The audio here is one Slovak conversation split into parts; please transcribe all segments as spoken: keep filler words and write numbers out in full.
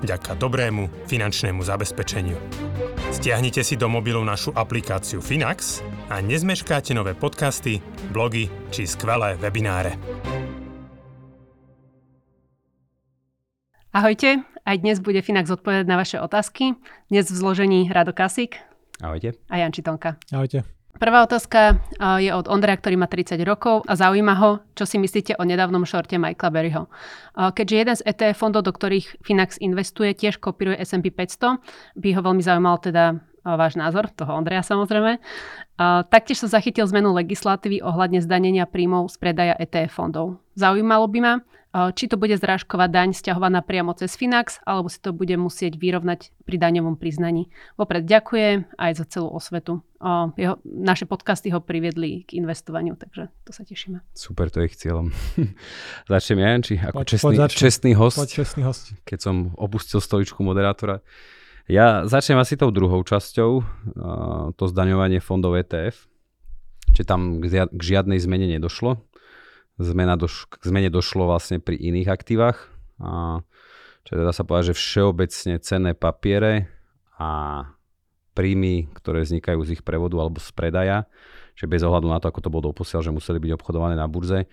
vďaka dobrému finančnému zabezpečeniu. Stiahnite si do mobilu našu aplikáciu Finax a nezmeškáte nové podcasty, blogy či skvelé webináre. Ahojte, aj dnes bude Finax odpovedať na vaše otázky. Dnes v zložení Rado Kasík. Ahojte. A Ján Tonka. Ahojte. Prvá otázka je od Ondreja, ktorý má tridsať rokov a zaujíma ho, čo si myslíte o nedávnom šorte Michaela Burryho. Keďže jeden z é té ef fondov, do ktorých Finax investuje, tiež kopíruje es end pí päťsto, by ho veľmi zaujímal teda váš názor, toho Ondreja samozrejme. Taktiež som zachytil zmenu legislatívy ohľadne zdanenia príjmov z predaja é té ef fondov. Zaujímalo by ma, či to bude zrážková daň sťahovaná priamo cez Finax, alebo si to bude musieť vyrovnať pri daňovom priznaní. Vopred ďakujem aj za celú osvetu. Jeho, naše podcasty ho priviedli k investovaniu, takže to sa tešíme. Super, to je ich cieľom. Začnem ja, či ako poď, čestný, poď čestný, host, poď čestný host, keď som opustil stoličku moderátora. Ja začnem asi tou druhou časťou, to zdaňovanie fondov é té ef, čiže tam k žiadnej zmene nedošlo. Zmena doš- k zmene došlo vlastne pri iných aktívach. A, čiže dá sa povedať, že všeobecne cenné papiere a príjmy, ktoré vznikajú z ich prevodu alebo z predaja, že bez ohľadu na to, ako to bolo doposiaľ, že museli byť obchodované na burze,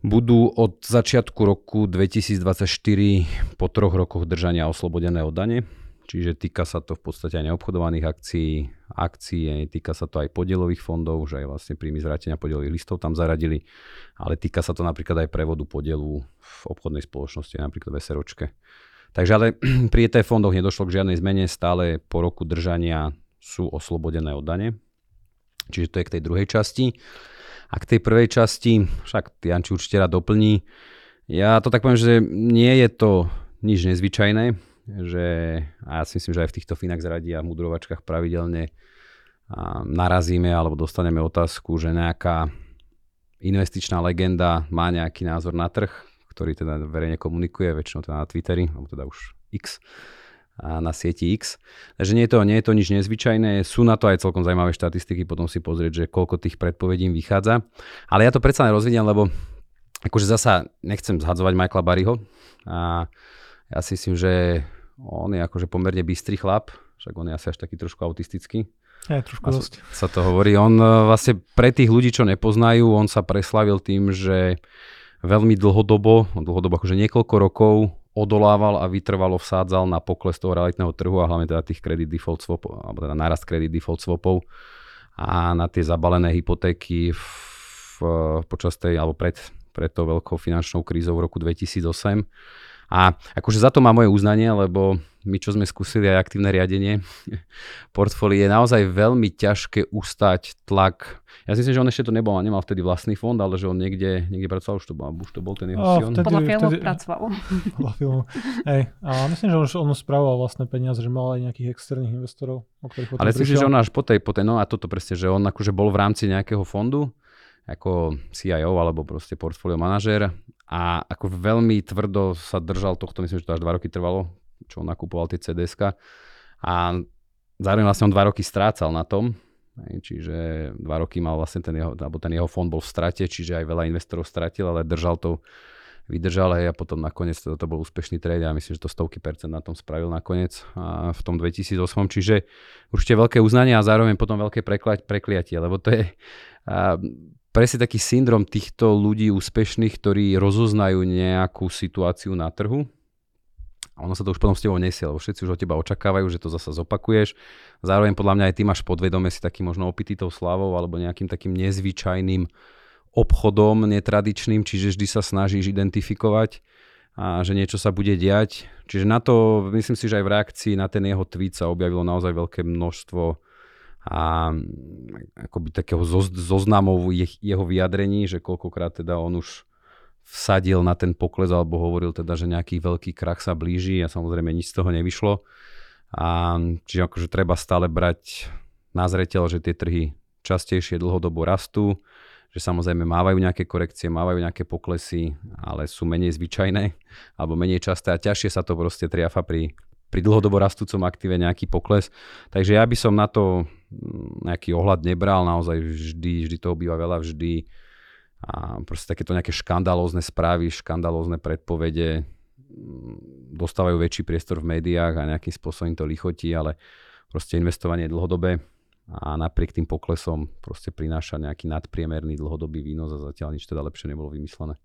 budú od začiatku roku dvetisícdvadsaťštyri po troch rokoch držania oslobodené od dane. Čiže týka sa to v podstate aj neobchodovaných akcií, akcií, týka sa to aj podielových fondov, že aj vlastne príjmy z vrátenia podielových listov tam zaradili, ale týka sa to napríklad aj prevodu podielu v obchodnej spoločnosti, napríklad v SROčke. Takže ale pri é té ef fondoch nedošlo k žiadnej zmene, stále po roku držania sú oslobodené od dane. Čiže to je k tej druhej časti. A k tej prvej časti, však Janči určite rád doplní, ja to tak poviem, že nie je to nič nezvyčajné, že a ja si myslím, že aj v týchto Finax radí a v mudrovačkách pravidelne a narazíme alebo dostaneme otázku, že nejaká investičná legenda má nejaký názor na trh, ktorý teda verejne komunikuje, väčšinou teda na Twitteri, alebo teda už X, a na sieti X. Takže nie je to, nie je to nič nezvyčajné, sú na to aj celkom zaujímavé štatistiky, potom si pozrieť, že koľko tých predpovedí vychádza. Ale ja to predsa nerozvediem, lebo akože zasa nechcem zhadzovať Michaela Burryho a ja si myslím, že on je akože pomerne bystrý chlap, však on je asi až taký trošku autistický. Je, trošku dosť. Sa to hovorí. On vlastne pre tých ľudí, čo nepoznajú, on sa preslavil tým, že veľmi dlhodobo, dlhodobo akože niekoľko rokov odolával a vytrvalo vsádzal na pokles toho realitného trhu a hlavne teda tých credit default swapov, alebo teda nárast credit default swapov a na tie zabalené hypotéky v, v, počas tej, alebo pred, pred tou veľkou finančnou krízou v roku dvetisícosem. A akože za to má moje uznanie, lebo my, čo sme skúsili aj aktívne riadenie portfólia, je naozaj veľmi ťažké ustať tlak. Ja si myslím, že on ešte to nebol, nemal vtedy vlastný fond, ale že on niekde, niekde pracoval, už to, už to bol ten jeho oh, Sion. Podľa filmov pracoval. Podľa filmov. Hej, a myslím, že on, on spravoval vlastné peniaze, že mal aj nejakých externých investorov, o ktorých potom ale prišiel. Ale si myslím, že on až po tej, po tej, no a toto presne, že on akože bol v rámci nejakého fondu, ako sí í ó alebo proste portfolio manažér a ako veľmi tvrdo sa držal tohto, myslím, že to až dva roky trvalo, čo on nakupoval tie cé dé eská a zároveň vlastne on dva roky strácal na tom, čiže dva roky mal vlastne ten jeho, alebo ten jeho fond bol v strate, čiže aj veľa investorov stratil, ale držal to, vydržal aj a potom nakoniec to, to bol úspešný trade a myslím, že to stovky percent na tom spravil nakoniec a v tom dvetisícosem, čiže určite veľké uznanie a zároveň potom veľké prekla- prekliatie, lebo to je... A, presne taký syndrom týchto ľudí úspešných, ktorí rozoznajú nejakú situáciu na trhu a ono sa to už potom s tebou nesie, lebo všetci už od teba očakávajú, že to zasa zopakuješ. Zároveň podľa mňa aj ty máš podvedome si taký možno opitý tou slávou alebo nejakým takým nezvyčajným obchodom, netradičným, čiže vždy sa snažíš identifikovať a že niečo sa bude diať. Čiže na to, myslím si, že aj v reakcii na ten jeho tweet sa objavilo naozaj veľké množstvo a akoby takého zoznamov jeho vyjadrení, že koľkokrát teda on už vsadil na ten pokles alebo hovoril teda, že nejaký veľký krach sa blíži a samozrejme nič z toho nevyšlo. A čiže akože treba stále brať na zreteľ, že tie trhy častejšie dlhodobo rastú, že samozrejme mávajú nejaké korekcie, mávajú nejaké poklesy, ale sú menej zvyčajné alebo menej časté a ťažšie sa to proste triafa pri, pri dlhodobo rastúcom aktíve nejaký pokles. Takže ja by som na to nejaký ohľad nebral, naozaj vždy, vždy toho býva veľa, vždy a proste takéto nejaké škandalózne správy, škandalózne predpovede dostávajú väčší priestor v médiách a nejakým spôsobom to lichotí, ale proste investovanie je dlhodobé a napriek tým poklesom proste prináša nejaký nadpriemerný dlhodobý výnos a zatiaľ nič teda lepšie nebolo vymyslené.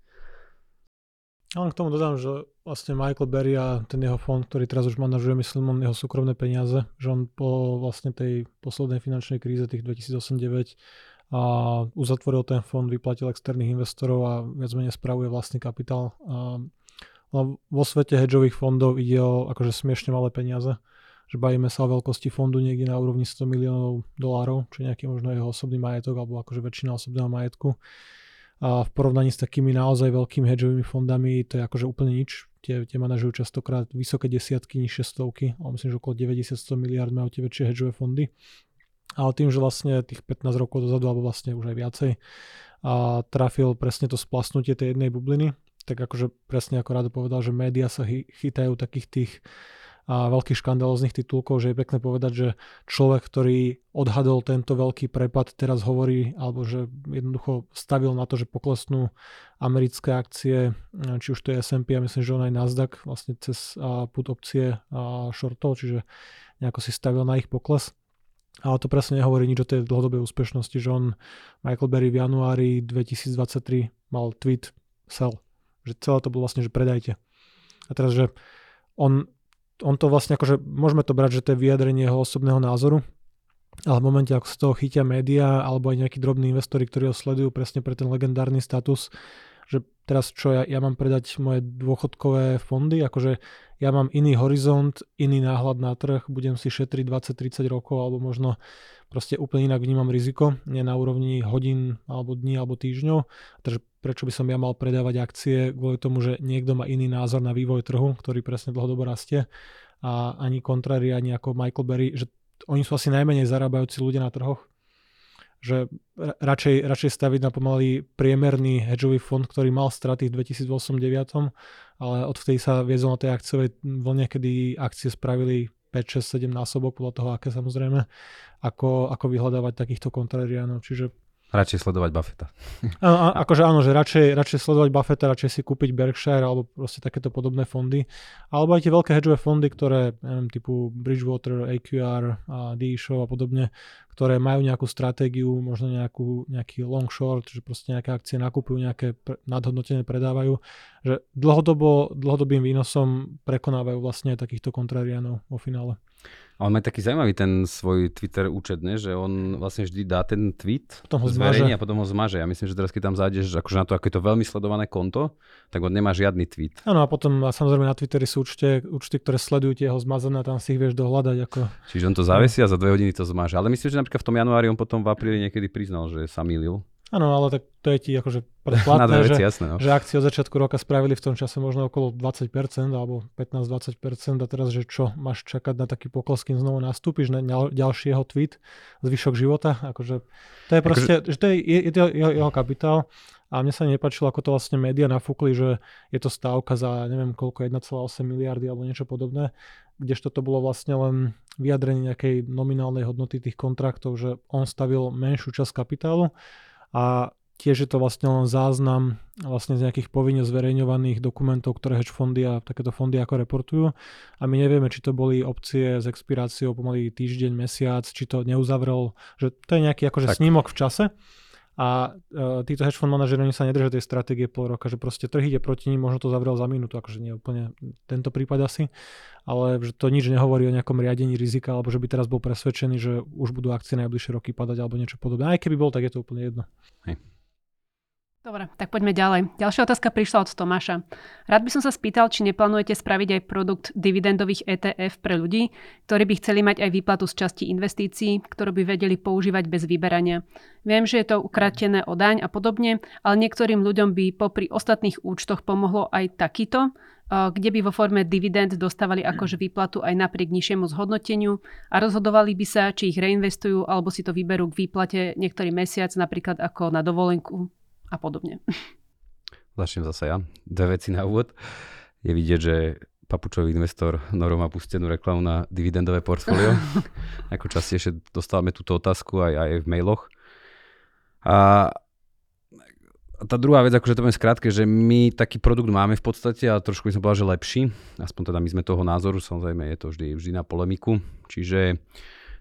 Ale k tomu dodám, že vlastne Michael Burry a ten jeho fond, ktorý teraz už manažuje, myslím, on jeho súkromné peniaze, že on po vlastne tej poslednej finančnej kríze tých dvetisíc osem deväť a uzatvoril ten fond, vyplatil externých investorov a viac menej spravuje vlastný kapitál. A vo svete hedžových fondov ide o akože smiešne malé peniaze, že bavíme sa o veľkosti fondu niekde na úrovni sto miliónov dolárov, či nejaký možno jeho osobný majetok, alebo akože väčšina osobného majetku. A v porovnaní s takými naozaj veľkými hedžovými fondami to je akože úplne nič. Tie, tie manažujú častokrát vysoké desiatky, nižšie stovky, ale myslím, že okolo deväťdesiat až sto miliárd majú tie väčšie hedžové fondy. Ale tým, že vlastne tých pätnásť rokov dozadu, alebo vlastne už aj viacej, a trafil presne to splasnutie tej jednej bubliny, tak akože presne ako Rado povedal, že médiá sa chytajú takých tých a veľkých škandalóznych titulkov, že je pekné povedať, že človek, ktorý odhadol tento veľký prepad, teraz hovorí, alebo že jednoducho stavil na to, že poklesnú americké akcie, či už to je es end pí, ja myslím, že on aj Nasdaq, vlastne cez put opcie a shortov, čiže nejako si stavil na ich pokles. Ale to presne nehovorí nič o tej dlhodobej úspešnosti, že on, Michael Burry, v januári dvetisíc dvadsaťtri mal tweet sell, že celé to bolo vlastne, že predajte. A teraz, že on On to vlastne akože, môžeme to brať, že to je vyjadrenie jeho osobného názoru, ale v momente, ako sa toho chytia médiá alebo aj nejakí drobní investori, ktorí ho sledujú presne pre ten legendárny status, že teraz čo, ja, ja mám predať moje dôchodkové fondy, akože ja mám iný horizont, iný náhľad na trh, budem si šetriť dvadsať tridsať rokov alebo možno proste úplne inak vnímam riziko, nie na úrovni hodín alebo dní alebo týždňov, takže prečo by som ja mal predávať akcie kvôli tomu, že niekto má iný názor na vývoj trhu, ktorý presne dlhodobo rastie a ani kontrári, ani ako Michael Burry, že oni sú asi najmenej zarábajúci ľudia na trhoch, že radšej, radšej staviť na pomaly priemerný hedžový fond, ktorý mal straty v dvetisíc osem deväť, ale odvtedy sa viezol na tej akciovej vlne, kedy akcie spravili päť šesť sedem násobok podľa toho, aké samozrejme, ako, ako vyhľadávať takýchto kontrariánov, čiže radšej sledovať Buffetta. Áno, akože áno, že radšej, radšej sledovať Buffetta, radšej si kúpiť Berkshire alebo proste takéto podobné fondy. Alebo aj tie veľké hedžové fondy, ktoré, neviem, typu Bridgewater, á kvé er, a D-Show a podobne, ktoré majú nejakú stratégiu, možno nejakú, nejaký long short, že proste nejaké akcie nakupujú, nejaké pre, nadhodnotené predávajú, že dlhodobo, dlhodobým výnosom prekonávajú vlastne takýchto kontrariánov vo finále. A on má taký zaujímavý ten svoj Twitter účet, ne? Že on vlastne vždy dá ten tweet, potom ho zverejní a potom ho zmaže. Ja myslím, že teraz keď tam zájdeš akože na to, ako je to veľmi sledované konto, tak on nemá žiadny tweet. Áno a potom a samozrejme na Twitteri sú účte, účty, ktoré sledujú tie jeho zmazané a tam si ich vieš dohľadať. Ako čiže on to zavesí a za dve hodiny to zmaže. Ale myslím, že napríklad v tom januári on potom v apríli niekedy priznal, že sa mýlil. Áno, ale tak to je ti akože predplatné, že, no. Že akcie od začiatku roka spravili v tom čase možno okolo dvadsať percent alebo pätnásť až dvadsať percent a teraz, že čo, máš čakať na taký pokles, kým znovu nastúpiš na ďalší jeho tweet, zvyšok života, akože to je proste, akože že to je, je, je jeho, jeho kapitál a mne sa nepáčilo, ako to vlastne médiá nafúkli, že je to stávka za neviem koľko, jedna celá osem miliardy alebo niečo podobné, kdežto to bolo vlastne len vyjadrenie nejakej nominálnej hodnoty tých kontraktov, že on stavil menšiu časť kapitálu. A tiež je to vlastne len záznam vlastne z nejakých povinne zverejňovaných dokumentov, ktoré hedge fondy a takéto fondy ako reportujú. A my nevieme, či to boli opcie s expiráciou pomaly týždeň, mesiac, či to neuzavrel, že to je nejaký akože tak snímok v čase. A e, títo hedge fund manažeri, oni sa nedržia tej stratégie pol roka, že proste trh ide proti ním, možno to zavrel za minútu, akože nie úplne tento prípad asi, ale že to nič nehovorí o nejakom riadení rizika, alebo že by teraz bol presvedčený, že už budú akcie najbližšie roky padať alebo niečo podobné. Aj keby bol, tak je to úplne jedno. Hej. Dobre, tak poďme ďalej. Ďalšia otázka prišla od Tomáša. Rád by som sa spýtal, či neplánujete spraviť aj produkt dividendových é té ef pre ľudí, ktorí by chceli mať aj výplatu z časti investícií, ktorú by vedeli používať bez vyberania. Viem, že je to ukratené o daň a podobne, ale niektorým ľuďom by popri ostatných účtoch pomohlo aj takýto, kde by vo forme dividend dostávali akože výplatu aj napriek nižšiemu zhodnoteniu a rozhodovali by sa, či ich reinvestujú alebo si to vyberú k výplate niektorý mesiac, napríklad ako na dovolenku a podobne. Začnem zase ja. Dve veci na úvod. Je vidieť, že papučový investor Noro má pustenú reklamu na dividendové portfólio. Ako častejšie dostávame túto otázku aj, aj v mailoch. A tá druhá vec, akože to poviem skrátke, že my taký produkt máme v podstate a trošku by som povedal, že lepší. Aspoň teda my sme toho názoru, samozrejme je to vždy, vždy na polemiku. Čiže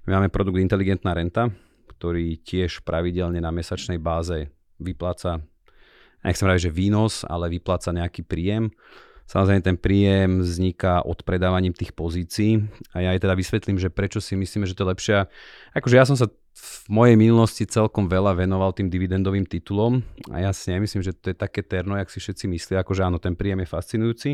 my máme produkt Inteligentná renta, ktorý tiež pravidelne na mesačnej báze vypláca, nechcem hovoriť, že výnos, ale vypláca nejaký príjem. Samozrejme ten príjem vzniká od predávaním tých pozícií a ja aj teda vysvetlím, že prečo si myslíme, že to je lepšia. Akože ja som sa v mojej minulosti celkom veľa venoval tým dividendovým titulom a ja si nemyslím, že to je také terno, jak si všetci myslia, akože áno, ten príjem je fascinujúci,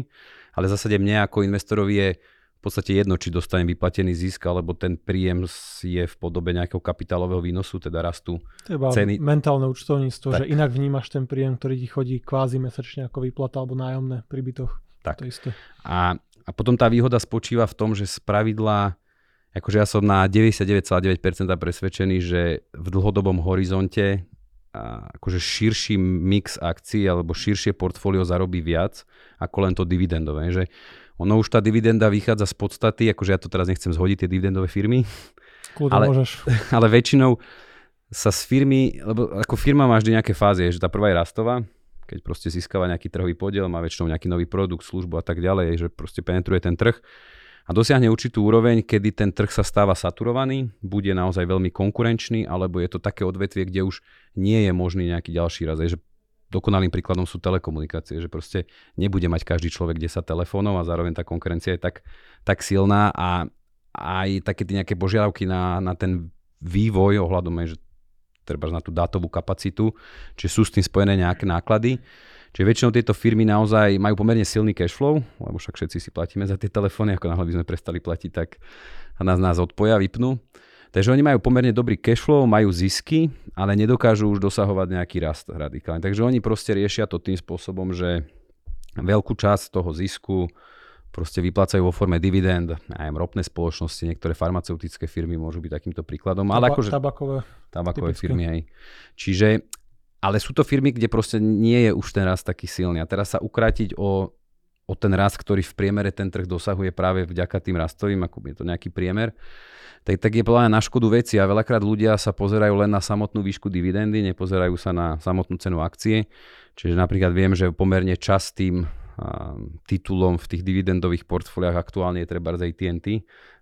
ale v zásade mne ako investorovi je v podstate jedno, či dostanem vyplatený zisk, alebo ten príjem je v podobe nejakého kapitálového výnosu, teda rastú Teba ceny. Mentálne účtovníctvo, že inak vnímaš ten príjem, ktorý ti chodí kvázi mesačne ako výplata alebo nájomné pri bytoch. Tak. To isté. A, a potom tá výhoda spočíva v tom, že spravidla, akože ja som na deväťdesiatdeväť celá deväť percent presvedčený, že v dlhodobom horizonte a akože širší mix akcií alebo širšie portfólio zarobí viac ako len to dividendové, že ono už tá dividenda vychádza z podstaty, akože ja to teraz nechcem zhodiť, tie dividendové firmy. Kľudne ale, môžeš. Ale väčšinou sa z firmy, lebo ako firma má vždy nejaké fázie, že tá prvá je rastová, keď proste získava nejaký trhový podiel, má väčšinou nejaký nový produkt, službu a tak ďalej, že proste penetruje ten trh a dosiahne určitú úroveň, kedy ten trh sa stáva saturovaný, bude naozaj veľmi konkurenčný, alebo je to také odvetvie, kde už nie je možný nejaký ďalší raz, že dokonalým príkladom sú telekomunikácie, že proste nebude mať každý človek desať telefónov a zároveň tá konkurencia je tak, tak silná a aj také nejaké požiadavky na, na ten vývoj ohľadom aj, že treba na tú dátovú kapacitu, čiže sú s tým spojené nejaké náklady. Čiže väčšinou tieto firmy naozaj majú pomerne silný cash flow, lebo však všetci si platíme za tie telefóny, ako náhle by sme prestali platiť, tak nás nás odpoja, vypnú. Takže oni majú pomerne dobrý cash flow, majú zisky, ale nedokážu už dosahovať nejaký rast radikálne. Takže oni proste riešia to tým spôsobom, že veľkú časť toho zisku proste vyplácajú vo forme dividend, aj ropné spoločnosti, niektoré farmaceutické firmy môžu byť takýmto príkladom. Ale Taba, akože, tabakové. Tabakové typické. Firmy aj. Čiže, ale sú to firmy, kde proste nie je už ten rast taký silný. A teraz sa ukrátiť o, o ten rast, ktorý v priemere ten trh dosahuje práve vďaka tým rastovým, ako je to nejaký priemer, tak, tak je plná na škodu veci a veľakrát ľudia sa pozerajú len na samotnú výšku dividendy, nepozerajú sa na samotnú cenu akcie. Čiže napríklad viem, že pomerne častým titulom v tých dividendových portfóliách aktuálne je treba z á té and té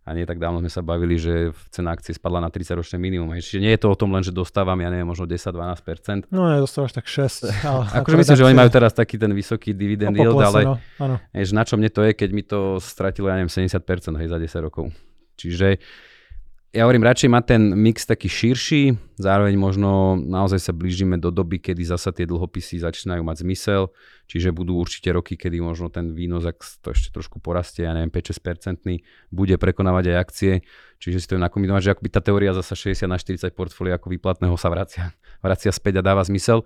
a nie tak dávno sme sa bavili, že cena akcie spadla na tridsaťročné minimum. Čiže nie je to o tom len, že dostávam, ja neviem, možno desať až dvanásť percent. No ja dostávaš tak šesť. Akože myslím, že oni majú teraz taký ten vysoký dividend yield, ale no, na čo mne to je, keď mi to stratilo, ja neviem, sedemdesiat percent hej, za desať rokov. Čiže ja hovorím, radšej má ten mix taký širší, zároveň možno naozaj sa blížime do doby, kedy zasa tie dlhopisy začínajú mať zmysel, čiže budú určite roky, kedy možno ten výnos, ak to ešte trošku porastie, ja neviem, päť až šesť percent, bude prekonávať aj akcie, čiže si to je nakombinovať, že akoby tá teória zasa šesťdesiat na štyridsať portfólia ako výplatného sa vracia, vracia späť a dáva zmysel.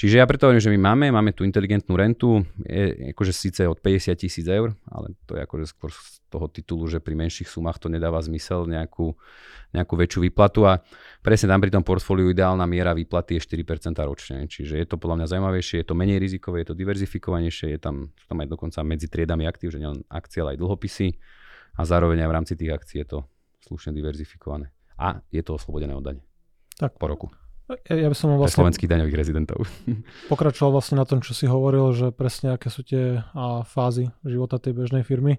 Čiže ja preto hovorím, že my máme, máme tú inteligentnú rentu, je akože síce od päťdesiat tisíc eur, ale to je akože skôr toho titulu, že pri menších sumách to nedáva zmysel nejakú, nejakú väčšiu výplatu a presne tam pri tom portfóliu ideálna miera výplaty je štyri percentá ročne. Čiže je to podľa mňa zaujímavejšie, je to menej rizikové, je to diverzifikovanejšie, je tam, tam aj dokonca medzi triedami aktív, že nielen akcie, ale aj dlhopisy a zároveň aj v rámci tých akcií je to slušne diverzifikované. A je to oslobodené od dane. Tak. Po roku. Ja by som vlastne slovenských daňových rezidentov. Pokračoval vlastne na tom, čo si hovoril, že presne aké sú tie a, fázy života tej bežnej firmy.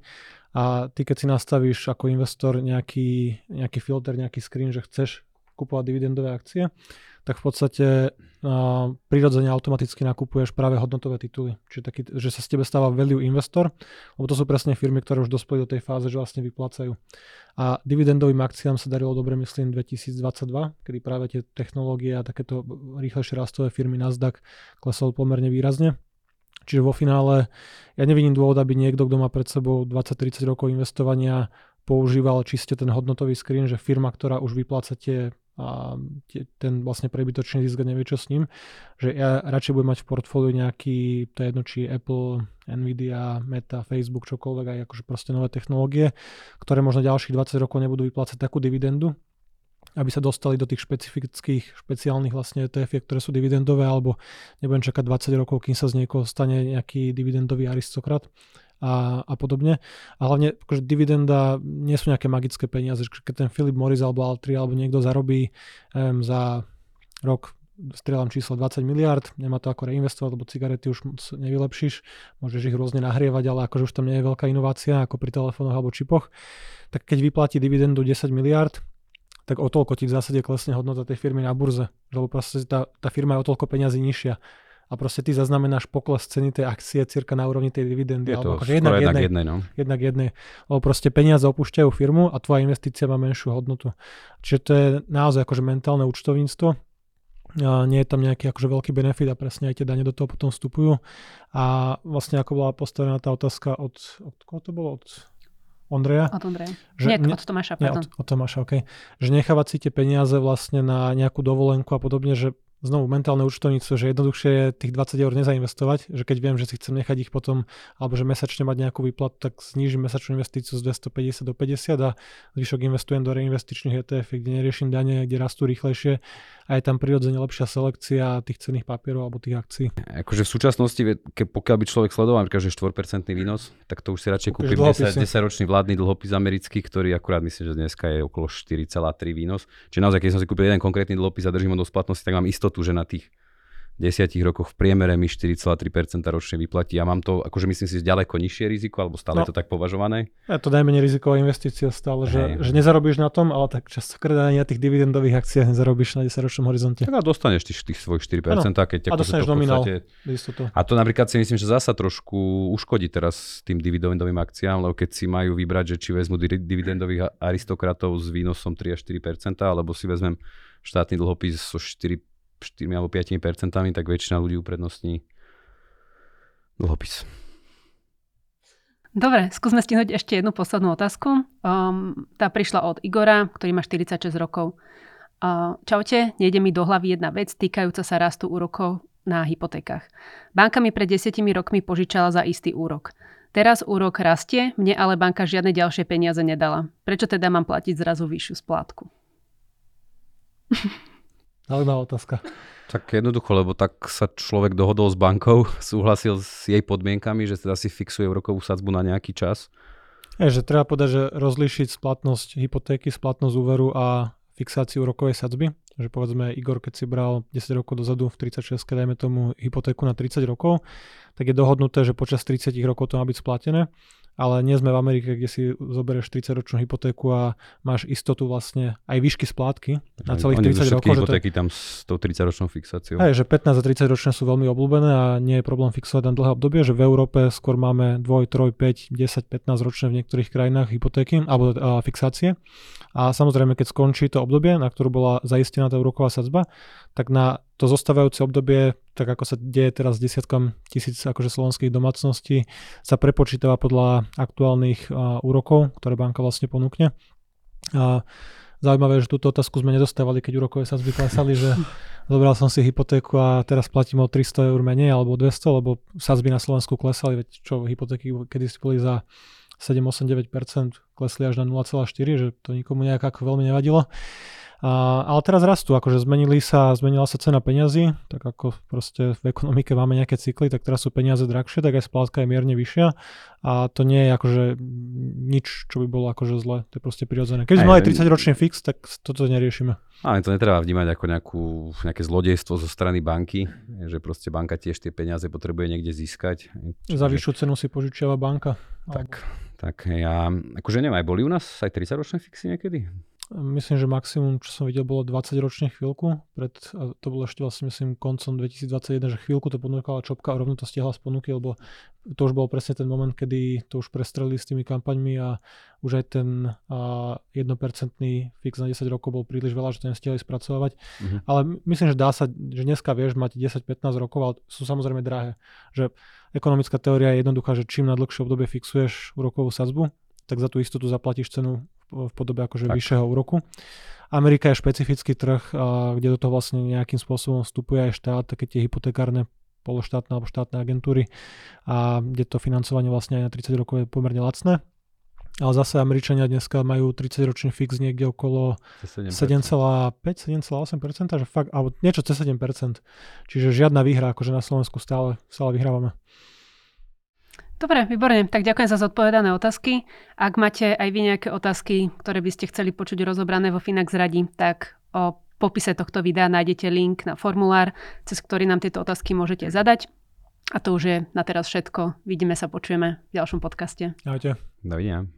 A ty, keď si nastavíš ako investor nejaký, nejaký filter, nejaký screen, že chceš kupovať dividendové akcie, tak v podstate uh, prirodzene automaticky nakupuješ práve hodnotové tituly. Čiže taký, že sa z tebe stáva value investor, lebo to sú presne firmy, ktoré už dospeli do tej fáze, že vlastne vyplácajú. A dividendovým akciám sa darilo dobre, myslím, dvetisícdvadsaťdva, kedy práve tie technológie a takéto rýchlejšie rastové firmy Nasdaq klesol pomerne výrazne. Čiže vo finále ja nevidím dôvod, aby niekto, kto má pred sebou dvadsať tridsať rokov investovania, používal čiste ten hodnotový screen, že firma, ktorá už vypláca tie, a tie, ten vlastne prebytočný zisk, nevie čo s ním, že ja radšej budem mať v portfóliu nejaký, to je jedno či Apple, Nvidia, Meta, Facebook, čokoľvek, aj akože proste nové technológie, ktoré možno ďalších dvadsať rokov nebudú vyplácať takú dividendu, aby sa dostali do tých špecifických, špeciálnych vlastne é té ef, ktoré sú dividendové, alebo nebudem čakať dvadsať rokov, kým sa z niekoho stane nejaký dividendový aristokrat a, a podobne. A hlavne akože dividenda nie sú nejaké magické peniaze. Keď ten Philip Morris alebo Altri alebo niekto zarobí um, za rok, strieľam číslo dvadsať miliárd, nemá to ako reinvestovať, lebo cigarety už nevylepšíš, môžeš ich rôzne nahrievať, ale akože už tam nie je veľká inovácia ako pri telefónoch alebo čipoch. Tak keď vyplatí dividendu desať miliárd, tak o toľko ti v zásade klesne hodnota tej firmy na burze, lebo proste tá, tá firma je o toľko peňazí nižšia a proste ty zaznamenáš pokles ceny tej akcie cirka na úrovni tej dividendy. Je to skoro jednak jednej, jednej, no. Jednak jednej, lebo proste peniaze opúšťajú firmu a tvoja investícia má menšiu hodnotu. Čiže to je naozaj akože mentálne účtovníctvo. A nie je tam nejaký akože veľký benefit a presne aj tie dane do toho potom vstupujú. A vlastne ako bola postavená tá otázka od, od koho to bolo? Od Ondreja? Od Ondreja. Nie, ne, od Tomáša, pardon. Od, od Tomáša, okej. Okay. Že nechávať si tie peniaze vlastne na nejakú dovolenku a podobne, že znovu mentálne účtovníctvo, že jednoduchšie je tých dvadsať eur nezainvestovať, že keď viem, že si chcem nechať ich potom, alebo že mesačne mať nejakú výplatu, tak znížim mesačnú investíciu z dvestopäťdesiat do päťdesiat a zvyšok investujem do reinvestičných é té ef, kde neriešim dane, kde rastú rýchlejšie a je tam prirodzene lepšia selekcia tých cenných papierov alebo tých akcií. Akože v súčasnosti, keď pokiaľ by človek sledoval, že štyri percentá výnos, tak to už si radšej kúpim desaťročný vládny dlhopis americký, ktorý akurát myslím, že dneska je okolo štyri celá tri výnos. Čiže naozaj, keď som si kúpil jeden konkrétny dlhopis a držím ho do splatnosti, tak mám istotu, že na tých desiatich rokoch v priemere mi štyri celá tri percentá ročne vyplatí. Ja mám to, akože myslím si, ďaleko nižšie riziko, alebo stále no, je to tak považované? Je to najmenej riziková investícia stále, že, že nezarobíš na tom, ale tak častokrát ani na tých dividendových akciách nezarobíš na desaťročnom horizonte. Tak a dostaneš tých, tých svojich štyri percentá. Ano, keď a dostaneš to nominál. Podstate... A to napríklad si myslím, že zasa trošku uškodí teraz tým dividendovým akciám, lebo keď si majú vybrať, že či vezmu dividendových aristokratov s výnosom tri až štyri percentá, alebo si vezmem štátny dlhopis so štyri percentá, štyri alebo päť percentami, tak väčšina ľudí uprednostní dlhopis. Dobre, skúsme stihnúť ešte jednu poslednú otázku. Um, tá prišla od Igora, ktorý má štyridsaťšesť rokov. Uh, čaute, nejde mi do hlavy jedna vec týkajúca sa rastu úrokov na hypotékach. Banka mi pred desiatimi rokmi požičala za istý úrok. Teraz úrok rastie, mne ale banka žiadne ďalšie peniaze nedala. Prečo teda mám platiť zrazu vyššiu splátku? Zaujímavá otázka. Tak jednoducho, lebo tak sa človek dohodol s bankou, súhlasil s jej podmienkami, že teda si fixuje úrokovú sadzbu na nejaký čas. Je, že treba povedať, že rozlíšiť splatnosť hypotéky, splatnosť úveru a fixáciu úrokovej sadzby. Že povedzme, Igor, keď si bral desať rokov dozadu v tridsaťšesť, dajme tomu hypotéku na tridsať rokov, tak je dohodnuté, že počas tridsať rokov to má byť splatené. Ale nie sme v Amerike, kde si zoberieš tridsaťročnú hypotéku a máš istotu vlastne aj výšky splátky na celých tridsať rokov. Všetky hypotéky tam s tou tridsaťročnou fixáciou. Hej, že pätnásť a tridsať ročné sú veľmi obľúbené a nie je problém fixovať na dlhé obdobie, že v Európe skôr máme dva, tri, päť, desať, pätnásť ročné v niektorých krajinách hypotéky alebo a, fixácie. A samozrejme, keď skončí to obdobie, na ktorú bola zaistená tá úroková sadzba, tak na to zostávajúce obdobie, tak ako sa deje teraz desiatkam tisíc akože slovenských domácností, sa prepočítava podľa aktuálnych uh, úrokov, ktoré banka vlastne ponúkne. A zaujímavé, že túto otázku sme nedostávali, keď úrokové sadzby klesali, že zobral som si hypotéku a teraz platím o tristo eur menej alebo dvesto, lebo sadzby na Slovensku klesali, veď čo hypotéky kedysi boli za sedem, osem, deväť percent, klesli až na nula celá štyri, že to nikomu nejak ako veľmi nevadilo. A, ale teraz rastú, akože zmenili sa, zmenila sa cena peňazí, tak ako proste v ekonomike máme nejaké cykly, tak teraz sú peniaze drahšie, tak aj splátka je mierne vyššia a to nie je akože nič, čo by bolo akože zle, to je proste prirodzené. Keď sme mali tridsaťročný fix, tak toto neriešime. Ale to netreba vnímať ako nejakú, nejaké zlodejstvo zo strany banky, že proste banka tiež tie peniaze potrebuje niekde získať. Čiže... Za vyššiu cenu si požičiava banka. Tak, alebo... tak ja, akože neviem, aj boli u nás aj tridsaťročné fixy niekedy? myslím, že maximum, čo som videl, bolo dvadsaťročne chvíľku. Pred, to bolo ešte vlastne, myslím, koncom dvetisícdvadsaťjeden, že chvíľku to ponúkala Čopka a rovno to stiahla z ponuky, lebo to už bol presne ten moment, kedy to už prestrelili s tými kampaňmi a už aj ten jednopercentný fix na desať rokov bol príliš veľa, že to nestihali spracovávať. Mhm. Ale myslím, že dá sa, že dneska vieš mať desať až pätnásť rokov, ale sú samozrejme drahé. Že ekonomická teória je jednoduchá, že čím na dlhšie obdobie fixuješ úrokovú sadzbu, tak za tú istotu zaplatíš cenu v podobe akože tak. vyššieho úroku. Amerika je špecifický trh, kde do toho vlastne nejakým spôsobom vstupuje aj štát, také tie hypotekárne, pološtátne alebo štátne agentúry, a kde to financovanie vlastne aj na tridsať rokov je pomerne lacné. Ale zase Američania dneska majú tridsaťročný fix niekde okolo sedem celá päť až sedem celá osem percent, že fakt, alebo niečo cez sedem percent. Čiže žiadna výhra, akože na Slovensku stále, stále vyhrávame. Dobre, výborne. Tak ďakujem za zodpovedané otázky. Ak máte aj vy nejaké otázky, ktoré by ste chceli počuť rozobrané vo Finax Radi, tak o popise tohto videa nájdete link na formulár, cez ktorý nám tieto otázky môžete zadať. A to už je na teraz všetko. Vidíme sa, počujeme v ďalšom podcaste. Ahojte. Dovidenia.